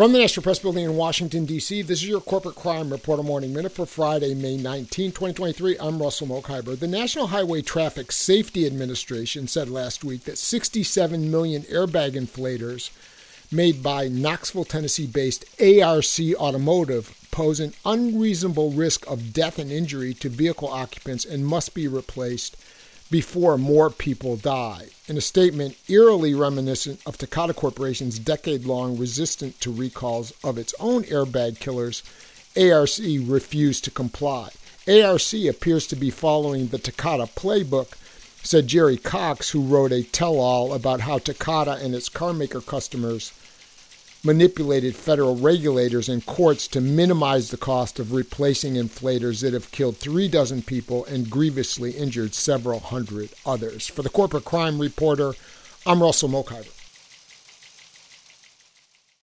From the National Press Building in Washington, D.C., this is your Corporate Crime Reporter Morning Minute for Friday, May 19, 2023. I'm Russell Mokhyber. The National Highway Traffic Safety Administration said last week that 67 million airbag inflators made by Knoxville, Tennessee-based ARC Automotive pose an unreasonable risk of death and injury to vehicle occupants and must be replaced before more people die. In a statement eerily reminiscent of Takata Corporation's decade-long resistance to recalls of its own airbag killers, ARC refused to comply. ARC appears to be following the Takata playbook, said Jerry Cox, who wrote a tell-all about how Takata and its carmaker customers manipulated federal regulators and courts to minimize the cost of replacing inflators that have killed 36 people and grievously injured several hundred others. For the Corporate Crime Reporter, I'm Russell Mokhyber.